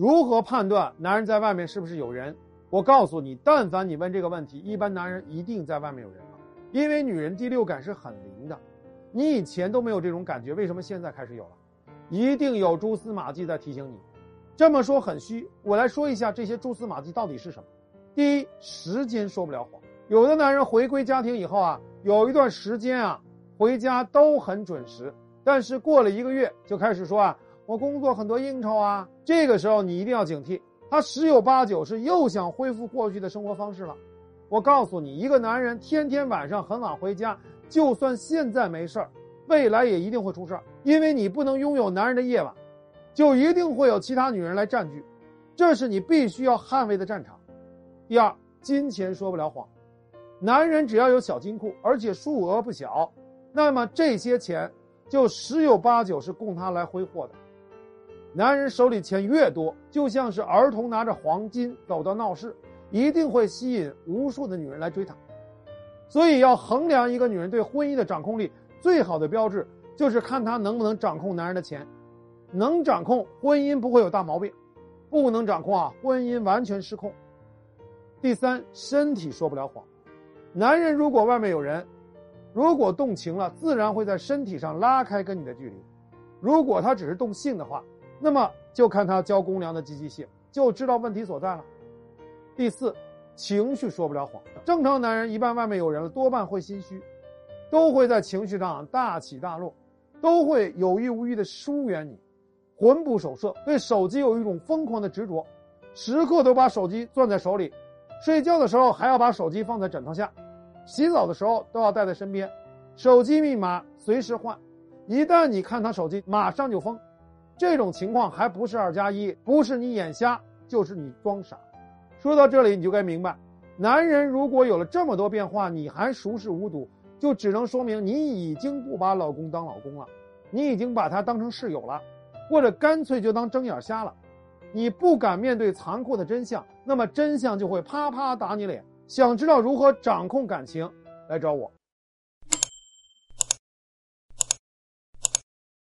如何判断男人在外面是不是有人？我告诉你，但凡你问这个问题，一般男人一定在外面有人了，因为女人第六感是很灵的，你以前都没有这种感觉，为什么现在开始有了？一定有蛛丝马迹在提醒你。这么说很虚，我来说一下这些蛛丝马迹到底是什么。第一，时间说不了谎。有的男人回归家庭以后啊，有一段时间啊回家都很准时，但是过了一个月就开始说啊，我工作很多应酬啊，这个时候你一定要警惕，他十有八九是又想恢复过去的生活方式了。我告诉你，一个男人天天晚上很晚回家，就算现在没事儿，未来也一定会出事儿，因为你不能拥有男人的夜晚，就一定会有其他女人来占据，这是你必须要捍卫的战场。第二，金钱说不了谎。男人只要有小金库，而且数额不小，那么这些钱就十有八九是供他来挥霍的。男人手里钱越多，就像是儿童拿着黄金走到闹市，一定会吸引无数的女人来追他。所以要衡量一个女人对婚姻的掌控力，最好的标志就是看她能不能掌控男人的钱。能掌控，婚姻不会有大毛病；不能掌控啊，婚姻完全失控。第三，身体说不了谎。男人如果外面有人，如果动情了，自然会在身体上拉开跟你的距离；如果他只是动性的话，那么就看他交公粮的积极性，就知道问题所在了。第四，情绪说不了谎。正常男人一般外面有人了，多半会心虚，都会在情绪上大起大落，都会有意无意的疏远你，魂不守舍，对手机有一种疯狂的执着，时刻都把手机攥在手里，睡觉的时候还要把手机放在枕头下，洗澡的时候都要带在身边，手机密码随时换，一旦你看他手机马上就疯。这种情况还不是2+1，不是你眼瞎，就是你装傻。说到这里你就该明白，男人如果有了这么多变化，你还熟视无睹，就只能说明你已经不把老公当老公了，你已经把他当成室友了，或者干脆就当睁眼瞎了。你不敢面对残酷的真相，那么真相就会啪啪打你脸。想知道如何掌控感情，来找我。